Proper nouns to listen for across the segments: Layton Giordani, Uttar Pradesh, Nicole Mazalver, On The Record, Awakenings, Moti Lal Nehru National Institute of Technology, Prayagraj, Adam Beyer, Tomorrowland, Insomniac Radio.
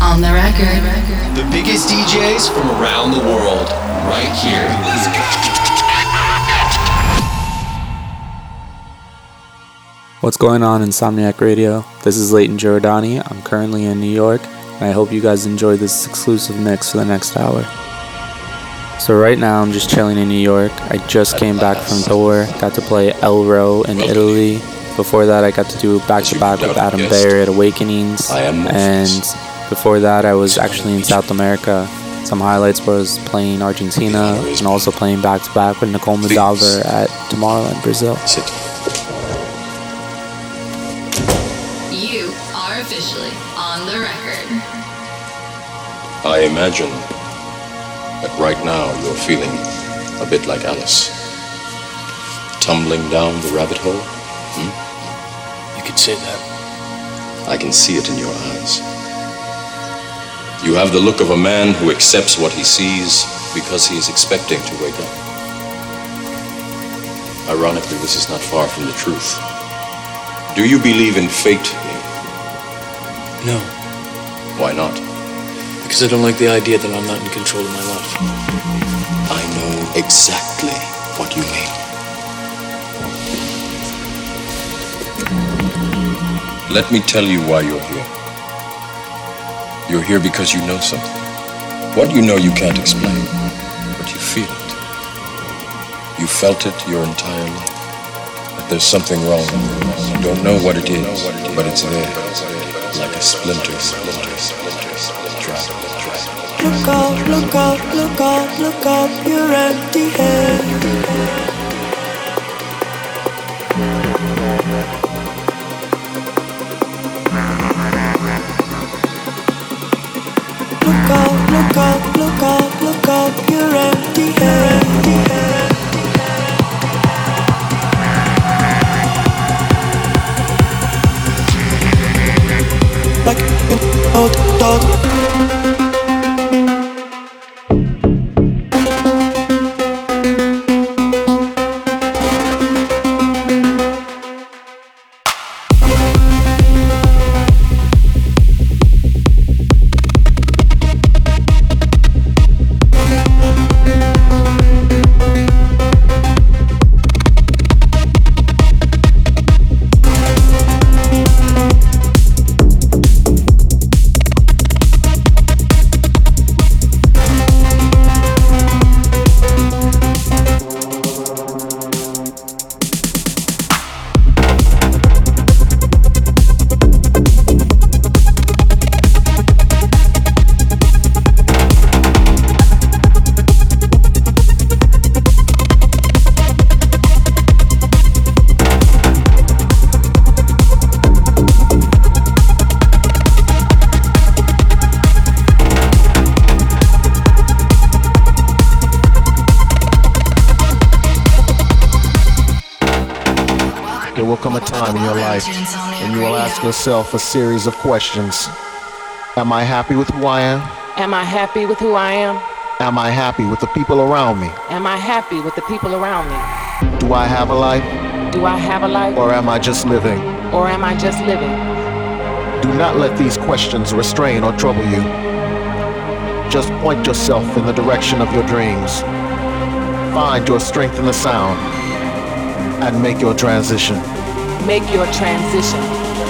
On The Record. The biggest DJs from around the world, right here. Let's go! What's going on, Insomniac Radio? This is Layton Giordani. I'm currently in New York, and I hope you guys enjoy this exclusive mix for the next hour. So right now I'm just chilling in New York. I just came back from tour, got to play El Row in Italy. Before that I got to do back-to-back with Adam Beyer at Awakenings. And before that I was actually in South America. Some highlights was playing Argentina and also playing back-to-back with Nicole Mazalver at Tomorrowland, Brazil. You are officially on the record. I imagine that right now you're feeling a bit like Alice, tumbling down the rabbit hole. You could say that. I can see it in your eyes. You have the look of a man who accepts what he sees because he is expecting to wake up. Ironically, this is not far from the truth. Do you believe in fate? No. Why not? Because I don't like the idea that I'm not in control of my life. I know exactly what you mean. Let me tell you why you're here. You're here because you know something. What you know you can't explain, but you feel it. You felt it your entire life. That there's something wrong. You don't know what it is, but it's there. Like a splinter. Look out, you're empty-handed. Look out, you're empty-handed. Like an old dog. Yourself a series of questions. Am I happy with who I am? Am I happy with who I am? Am I happy with the people around me? Am I happy with the people around me? Do I have a life? Do I have a life? Or am I just living? Or am I just living? Do not let these questions restrain or trouble you. Just point yourself in the direction of your dreams. Find your strength in the sound and make your transition. Make your transition.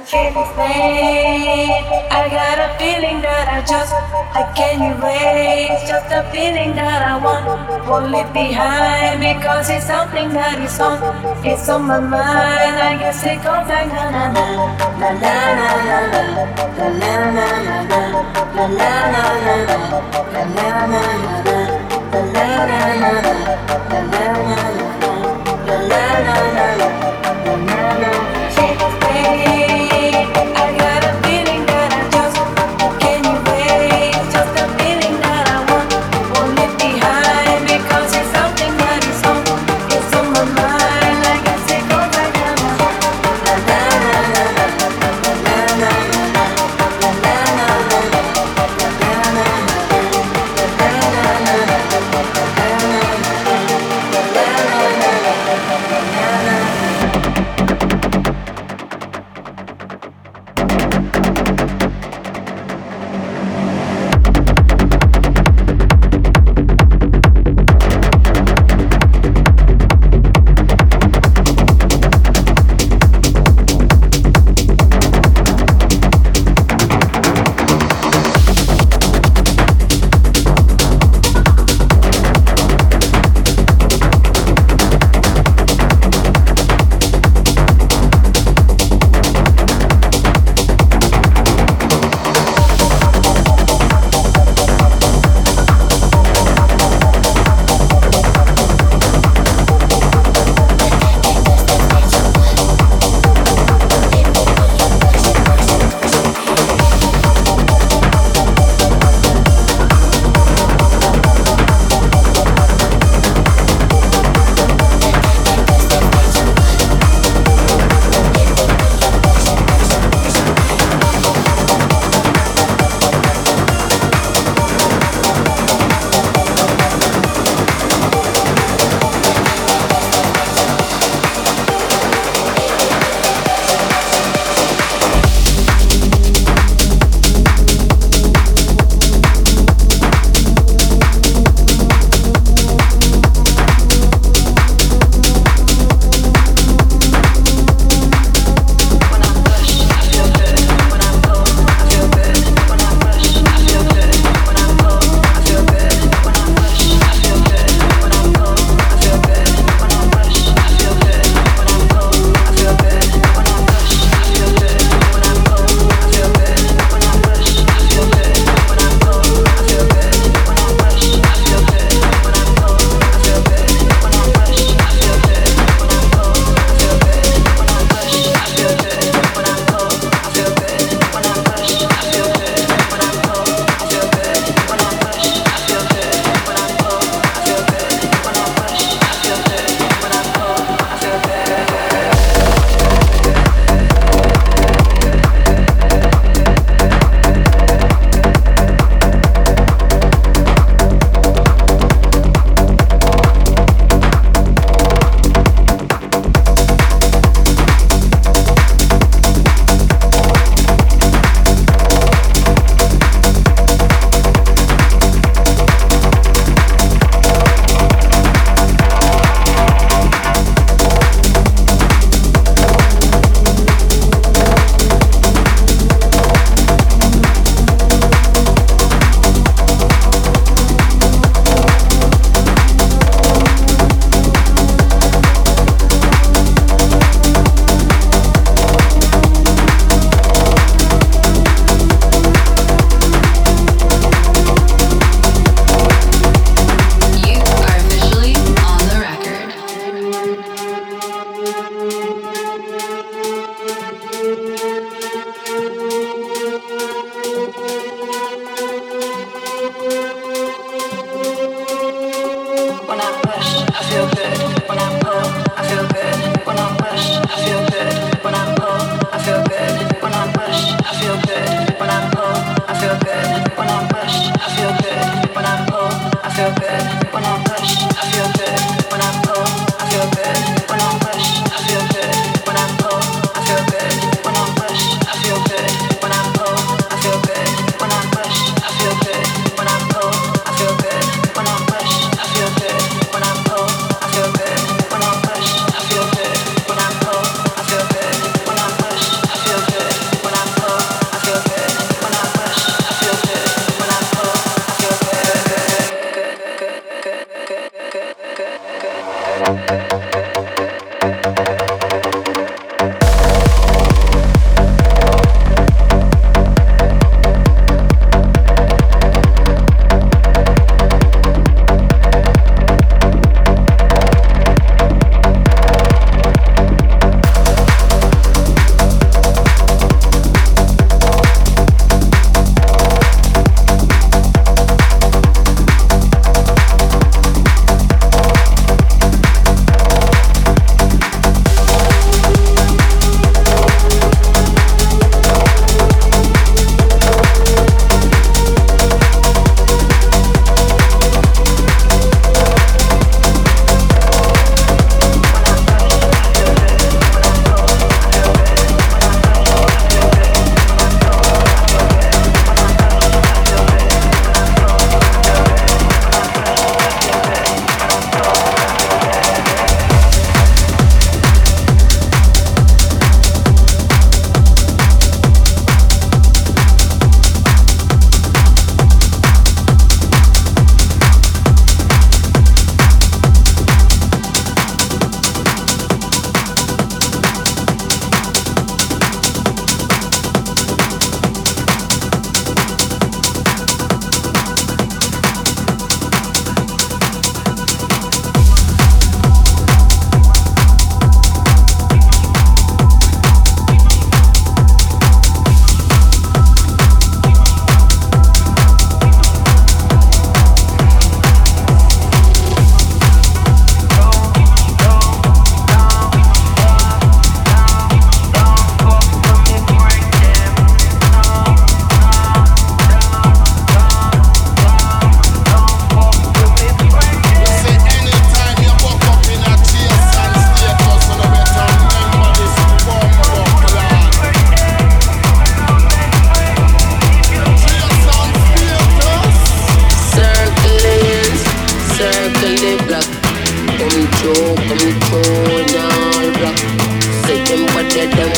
feel this name. I got a feeling that I can't erase. Just a feeling that I want, won't leave behind, because it's something that is on, it's on my mind. I guess it goes like na na na na na na na na na na na na na na na na na na na na na.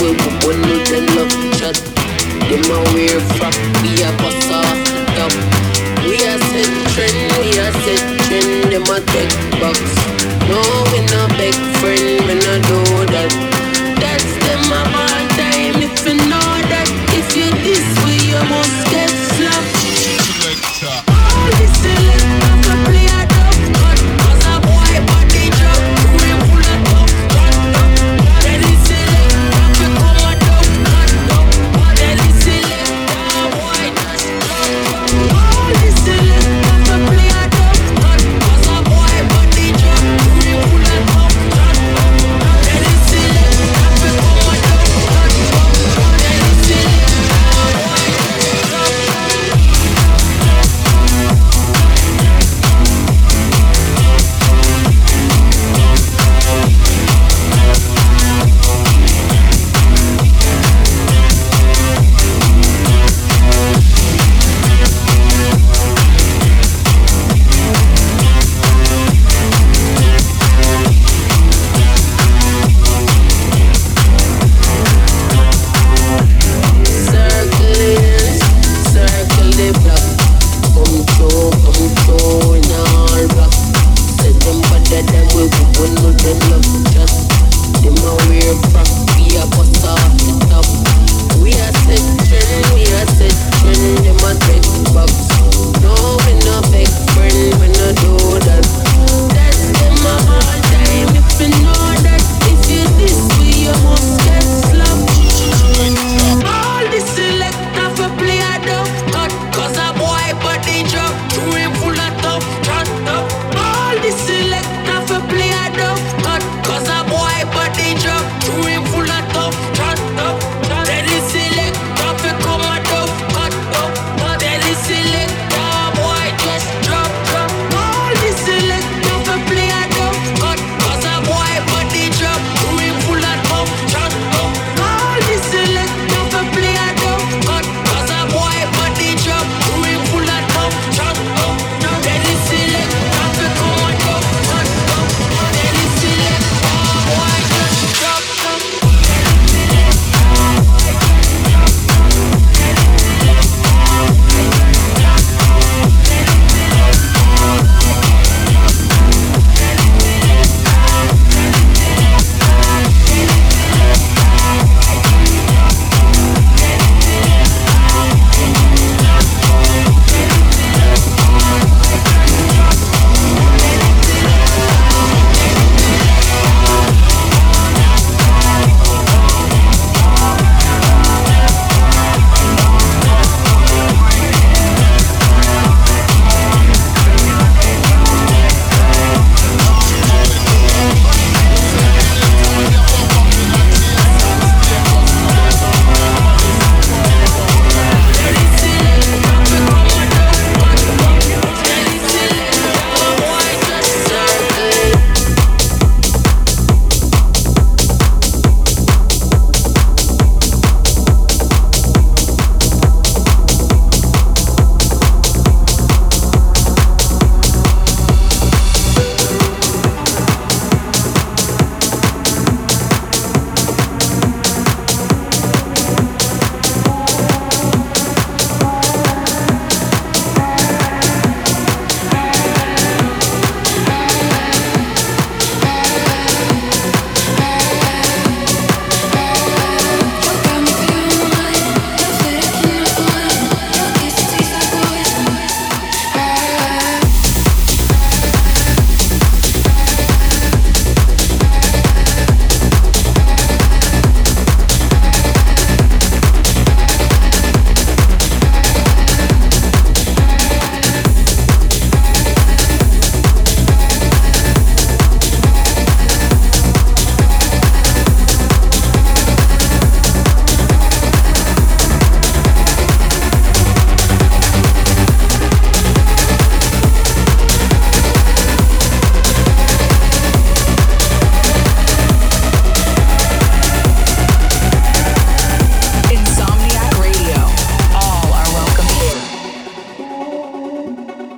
away from one look and love chat. Them a wear frack, we a bust off the top. We a set trend, them a tech box. No, we no big friend, we no do that. That's them a hard time, if you know that. If you this way, you must get slapped. All the selectors a play a tough cut, cause a boy body drop.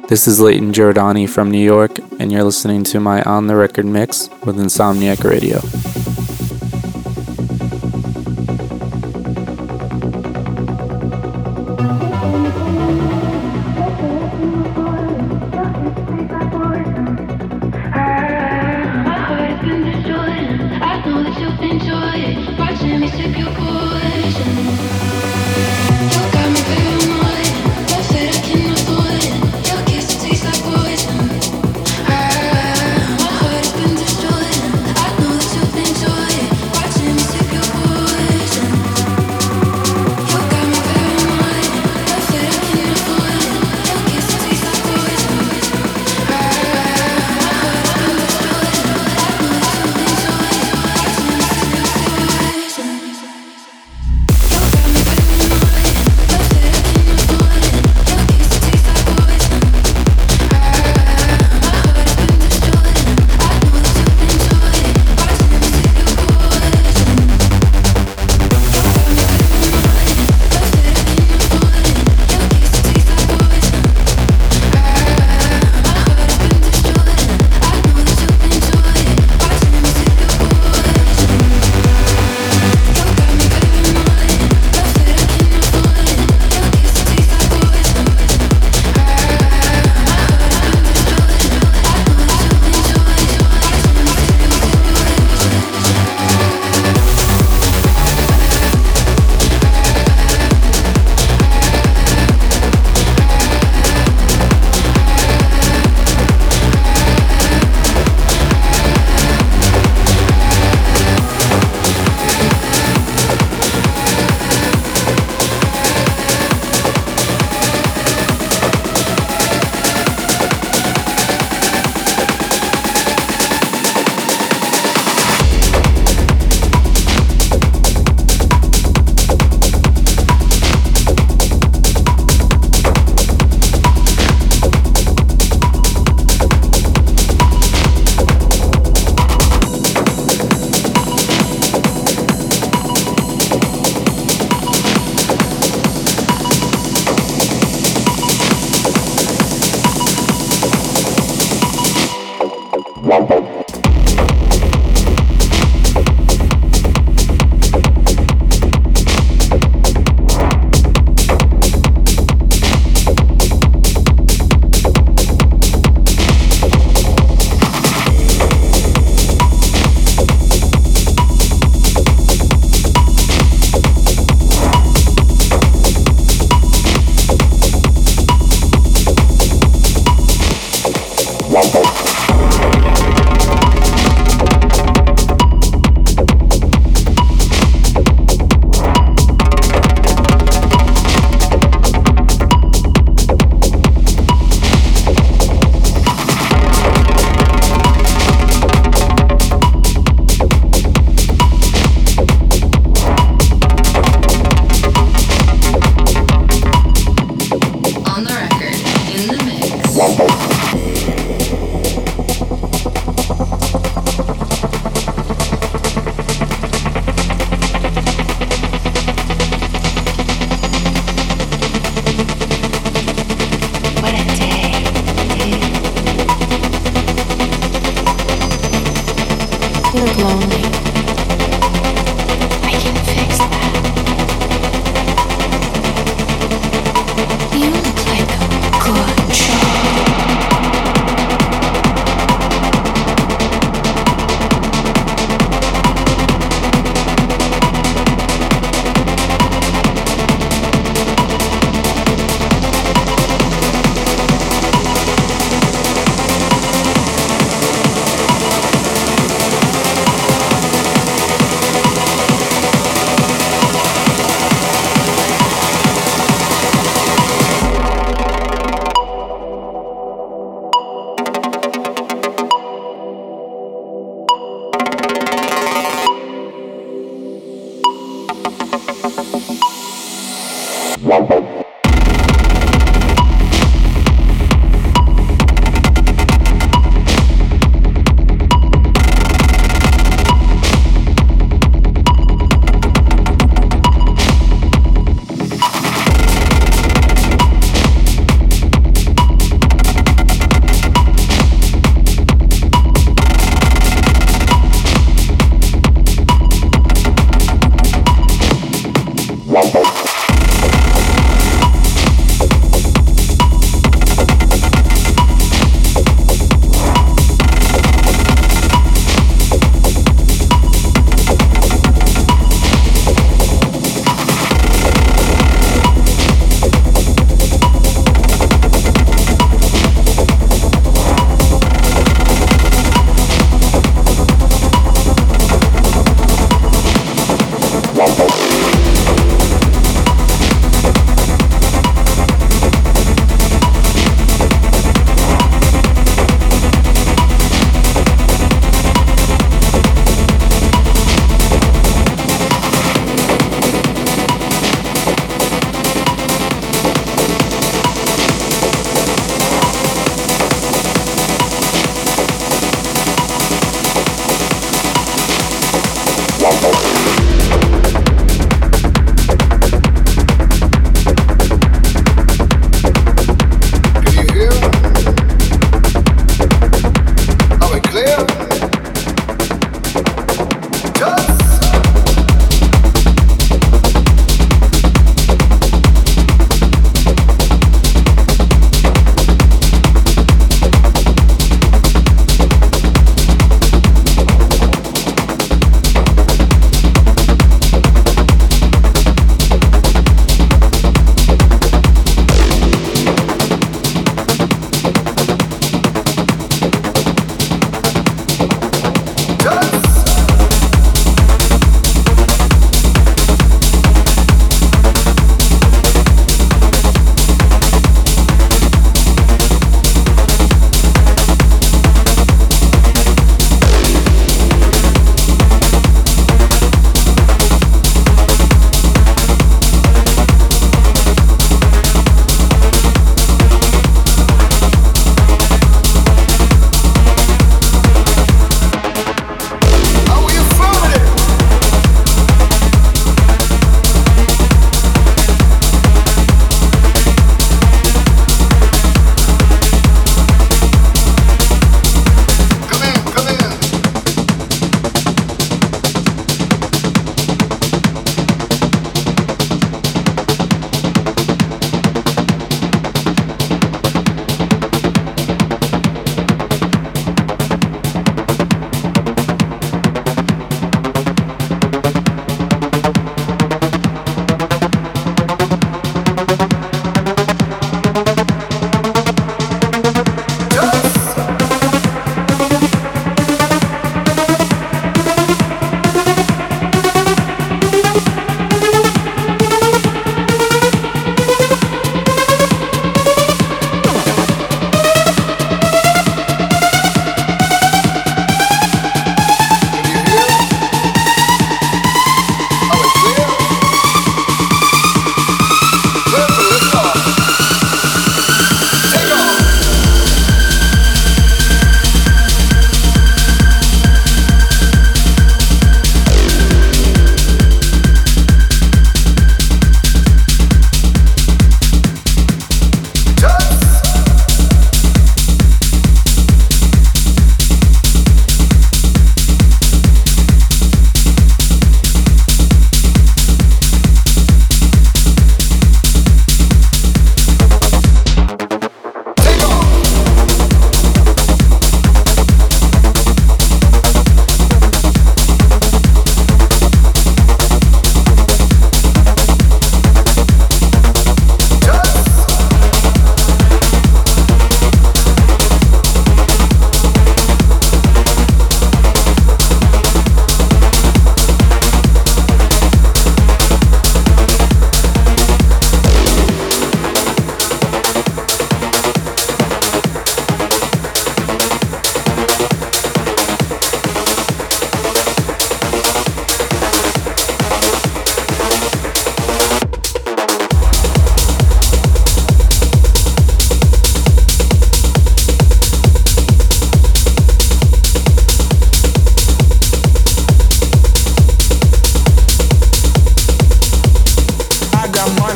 This is Layton Giordani from New York, and you're listening to my On The Record mix with Insomniac Radio.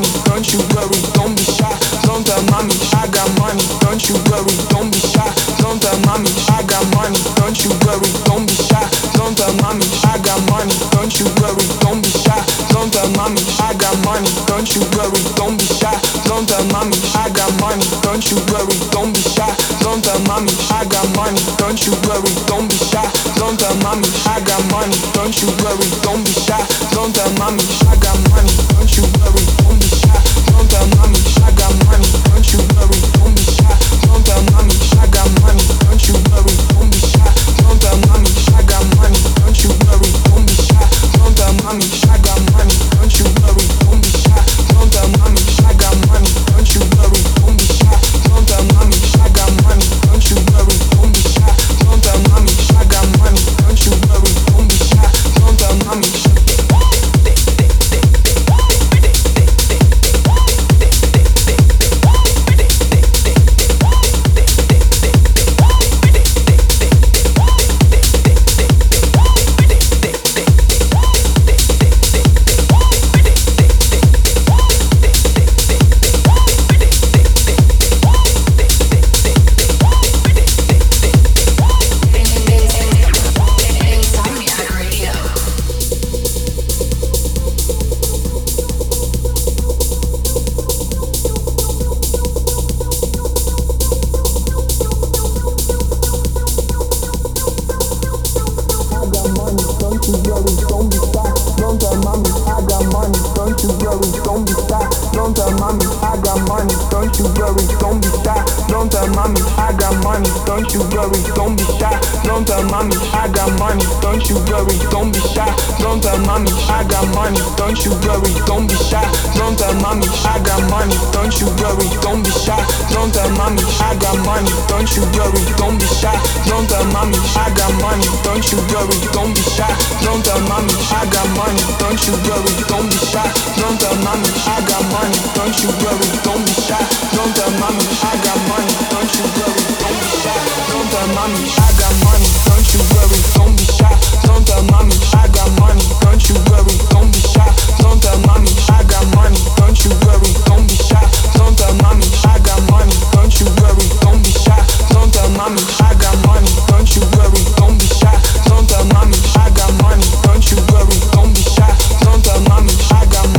Don't tell mommy, I got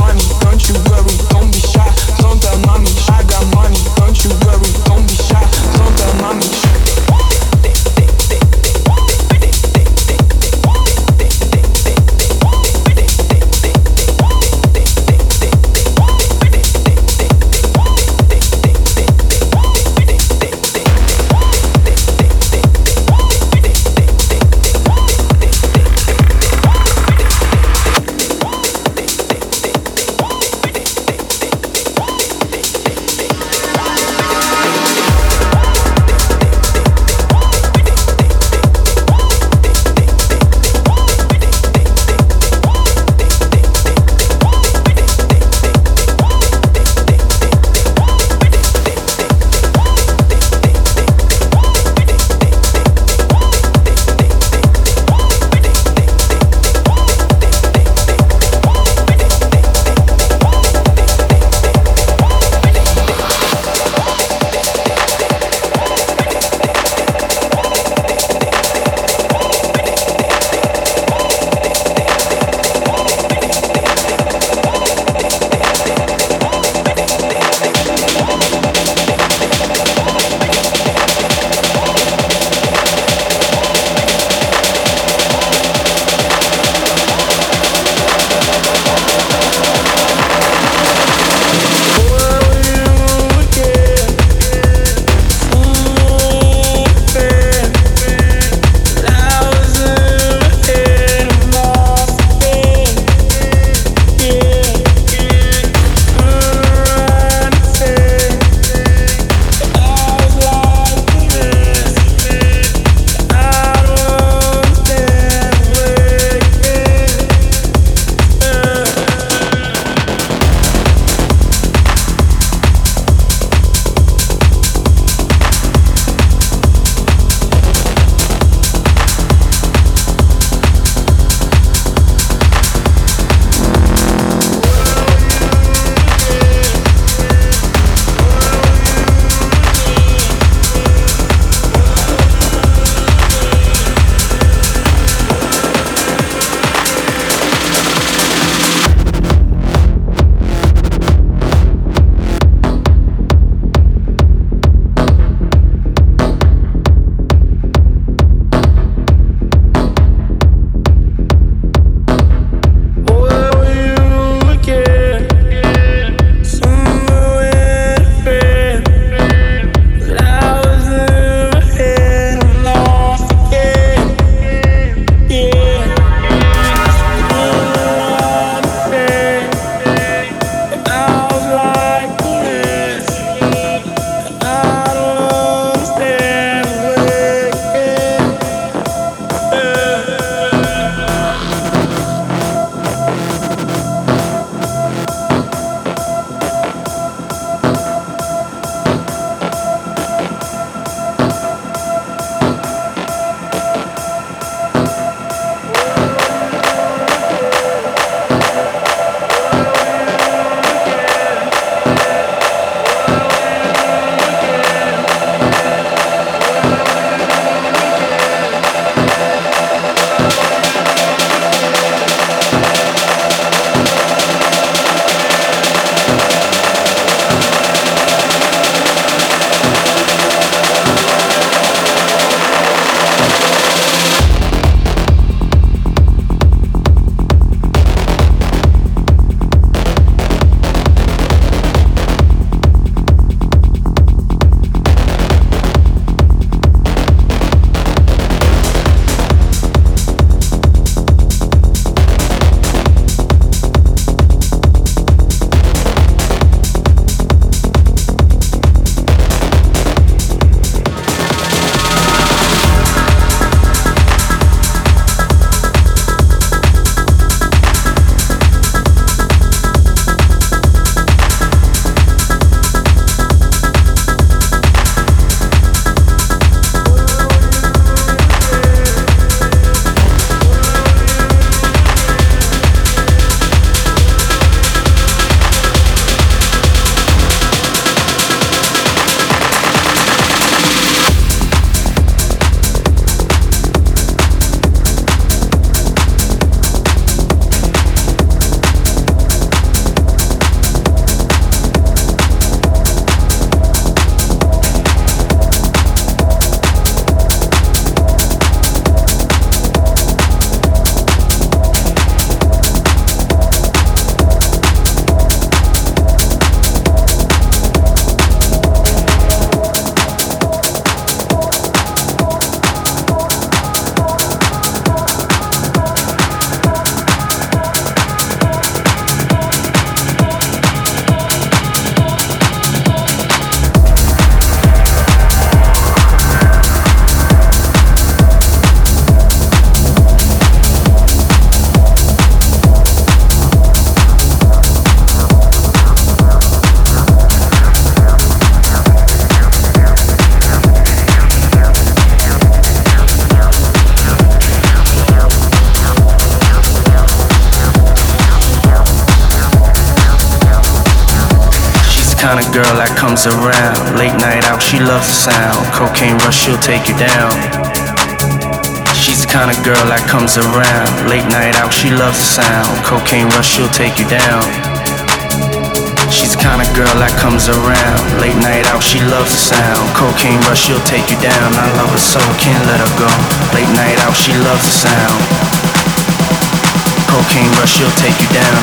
kind of girl that comes around. Late night out, she loves the sound. Cocaine rush, she'll take you down. She's the kind of girl that comes around. Late night out, she loves the sound. Cocaine rush, she'll take you down. She's the kind of girl that comes around. Late night out, she loves the sound. Cocaine rush, she'll take you down. I love her so, can't let her go. Late night out, she loves the sound. Cocaine rush, she'll take you down.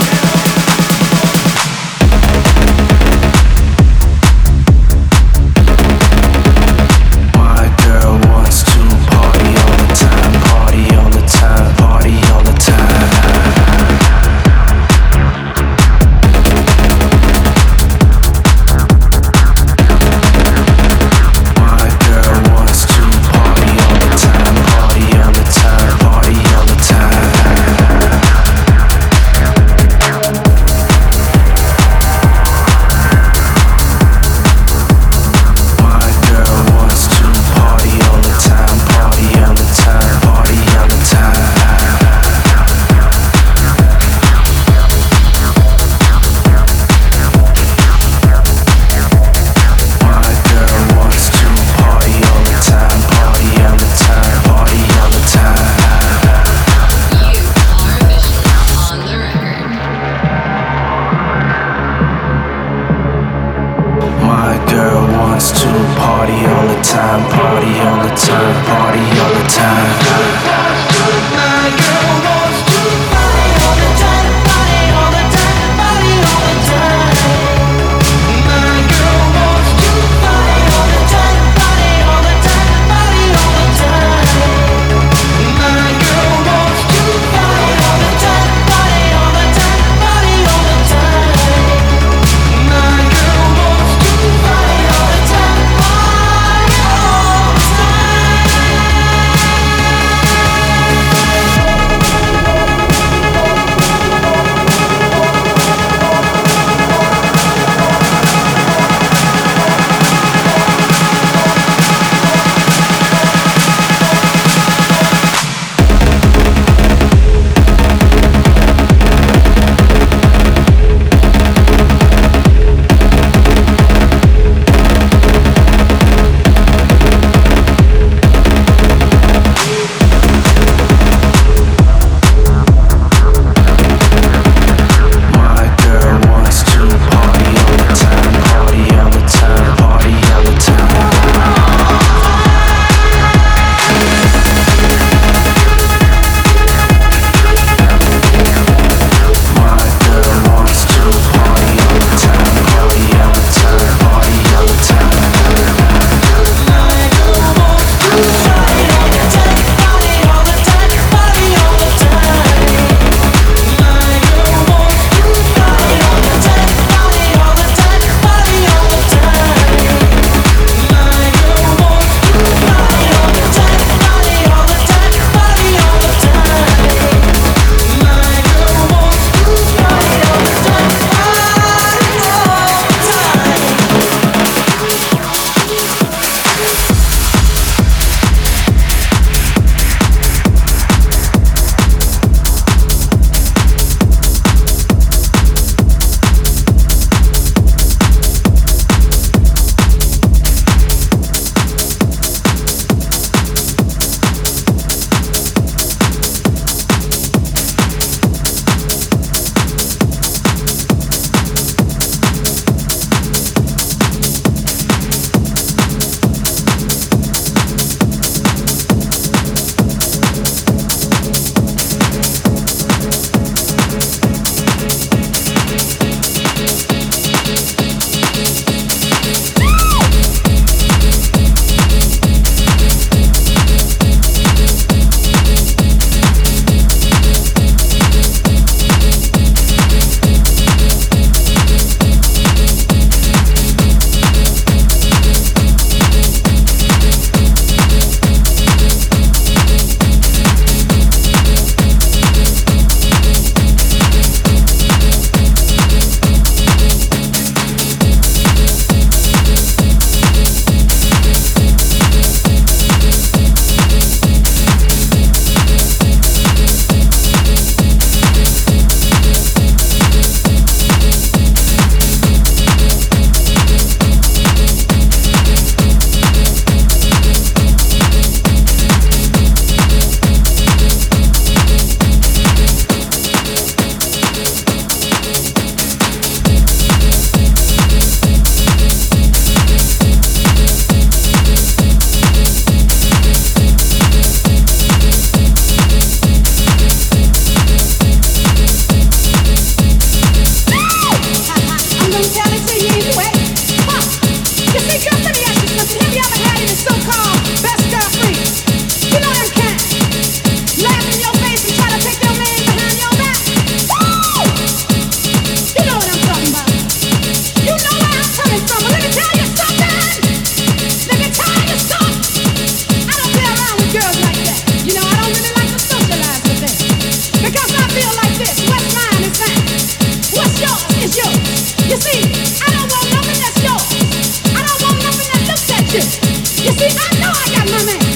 bitches. You see, I know I got my man. Ooh!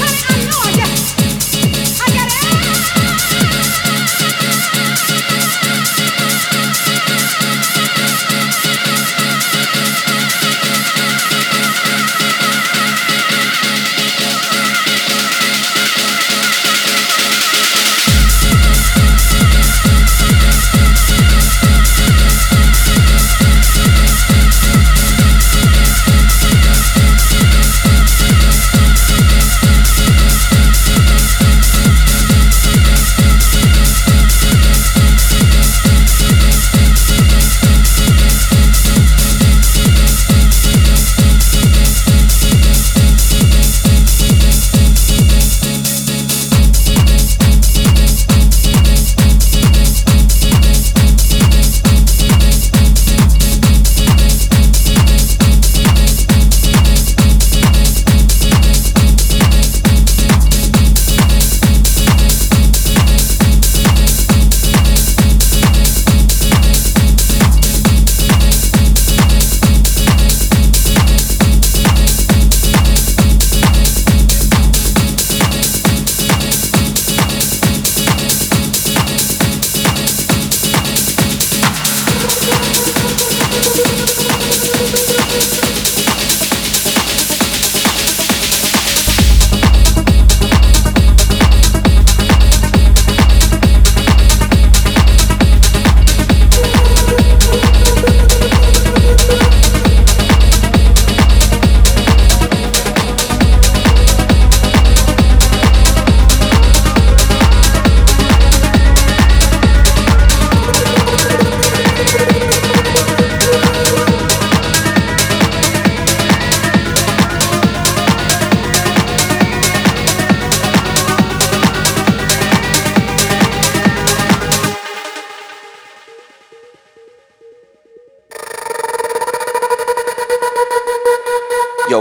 Honey, I know I got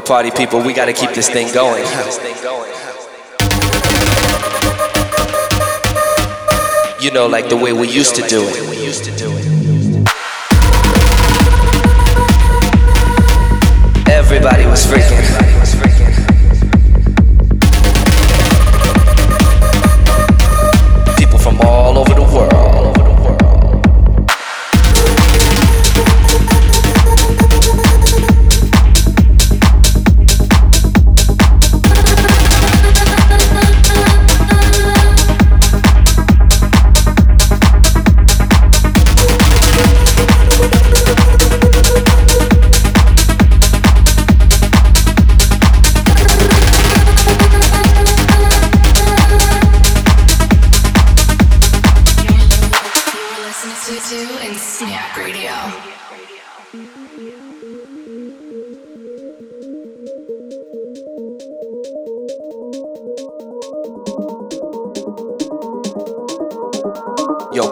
party people, we gotta keep this thing going. You know, like the way we used to do it. Everybody was freaking. People from all over the world.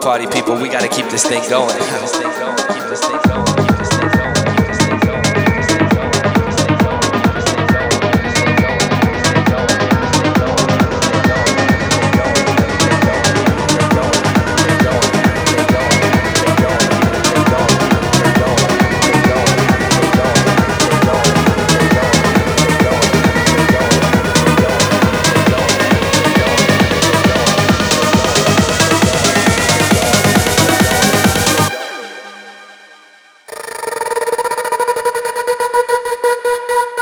Party people, we gotta keep this thing going.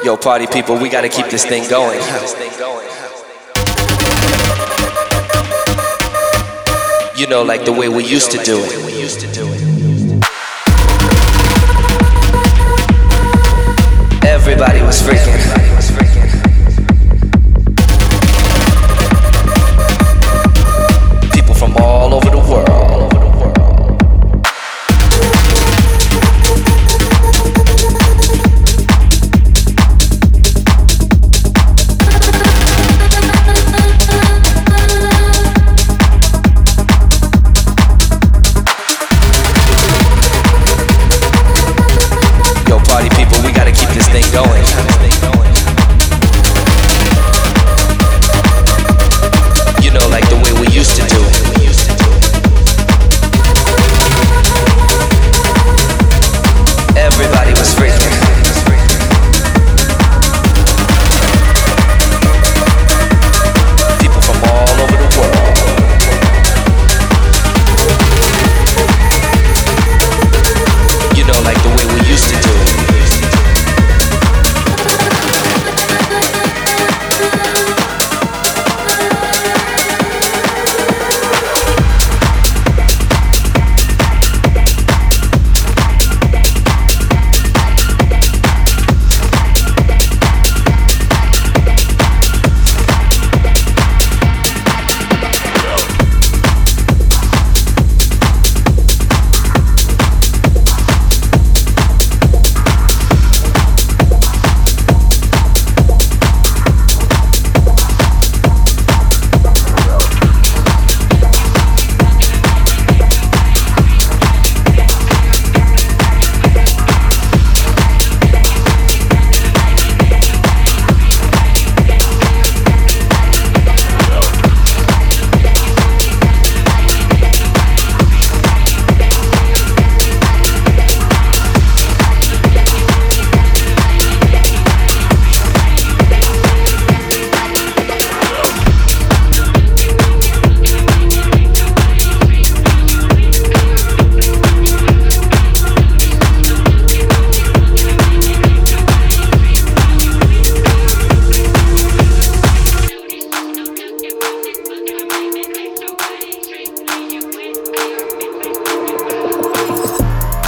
Yo, party people, we gotta keep this thing going. You know, like the way we used to do it. Everybody was freaking. People from all over the world. Party people, we gotta keep this thing going.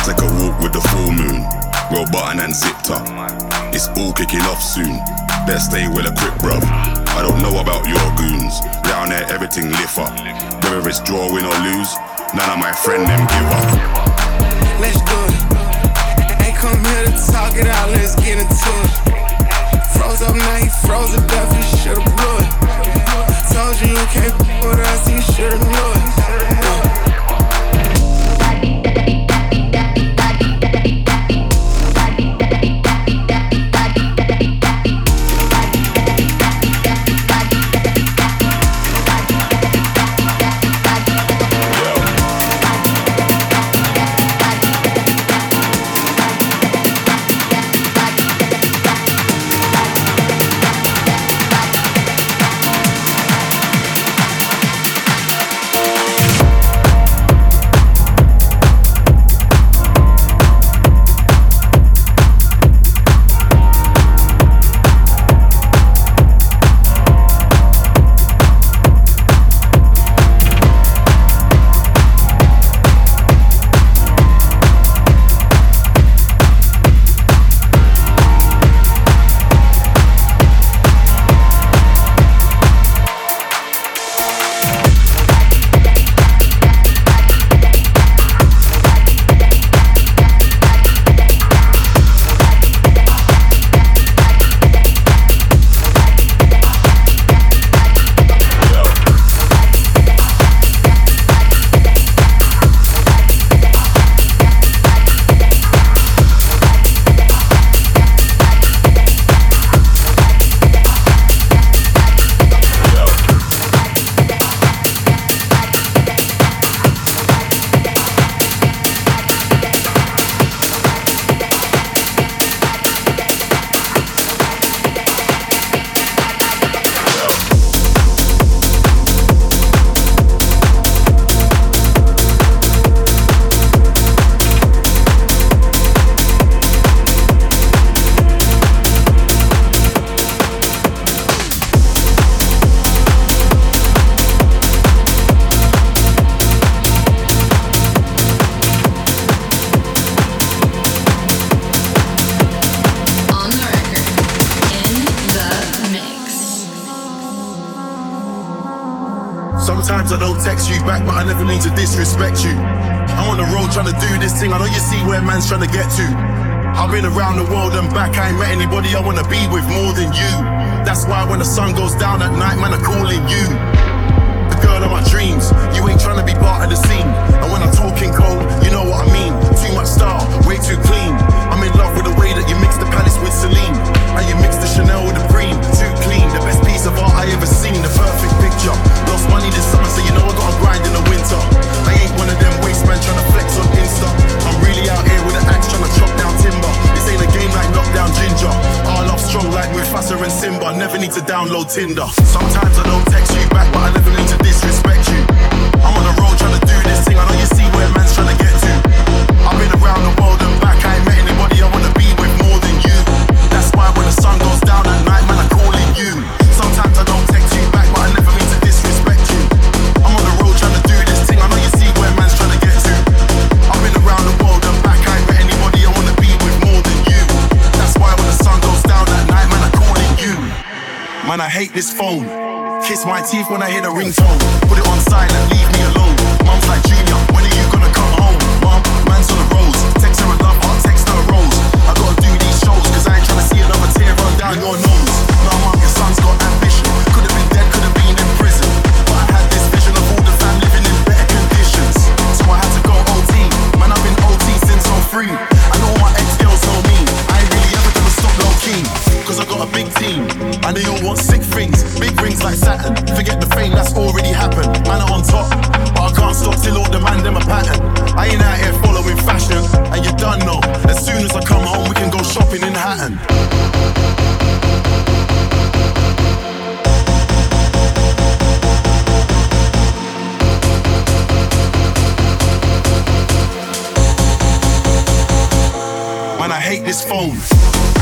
like a walk with the full moon. Roll button and zipped up. It's all kicking off soon. Better stay well equipped, bruv. I don't know about your goons. Down there everything lift up. Whether it's drawing or lose, none of my friend them give up. Let's do it. Ain't come here to talk it out, let's get into it. Froze up now, he froze it up, he should've blew it. Told you you can't with us, he should've blew it. Sometimes I don't text you back, but I never mean to disrespect you. I'm on the road trying to do this thing, I know you see where man's trying to get to. I've been around the world and back, I ain't met anybody I wanna be with more than you. That's why when the sun goes down at night, man, I'm calling you. The girl of my dreams, you ain't trying to be part of the scene. And when I'm talking cold, you know what I mean. Too much style, way too clean. I'm in love with the way that you mix the Palace with Celine. And you mix the Chanel with the Bream, too clean. The best piece of art I ever seen, the perfect picture. Lost money this summer, so you know I gotta grind in the winter. I ain't one of them waste men tryna flex on Insta. I'm really out here with an axe tryna chop down timber. This ain't a game like knockdown ginger. All up strong like Mufasa and Simba. Never need to download Tinder. Sometimes I don't text you back, but I never need to disrespect you. I'm on the road tryna do this thing, I know you see where man's tryna get to. I've been around the world and back, I ain't met anybody I wanna be with more than you. That's why when the sun goes down at night, man, I'm calling you. Sometimes I don't text you back, but I never mean to disrespect you. I'm on the road trying to do this thing, I know you see where man's trying to get to. I've been around the world and back, I ain't met anybody I wanna be with more than you. That's why when the sun goes down at night, man, I'm calling you. Man, I hate this phone. Kiss my teeth when I hear the ringtone. Put it on silent, leave me alone. Mum's like, Junior, when are you gonna come home? Mum, man's on the roads. Text her a love, I'll text her a rose. I gotta do these shows, cause I ain't trying to see another tear run down your nose. No, Mum, your son's got ambition. Could've been dead, could've been in prison. But I had this vision of all the fam living in better conditions. So I had to go OT. Man, I've been OT since I'm free. And all my ex-girls know me. I ain't really ever gonna stop low key. Cause I got a big team. And they all want sick things. Big rings like Saturn. Forget the fame that's already happened. Man, I'm on top. But I can't stop till all the man them a pattern. I ain't out here following fashion. And you done know. As soon as I come home, we can go shopping in Hatton. I hate this phone.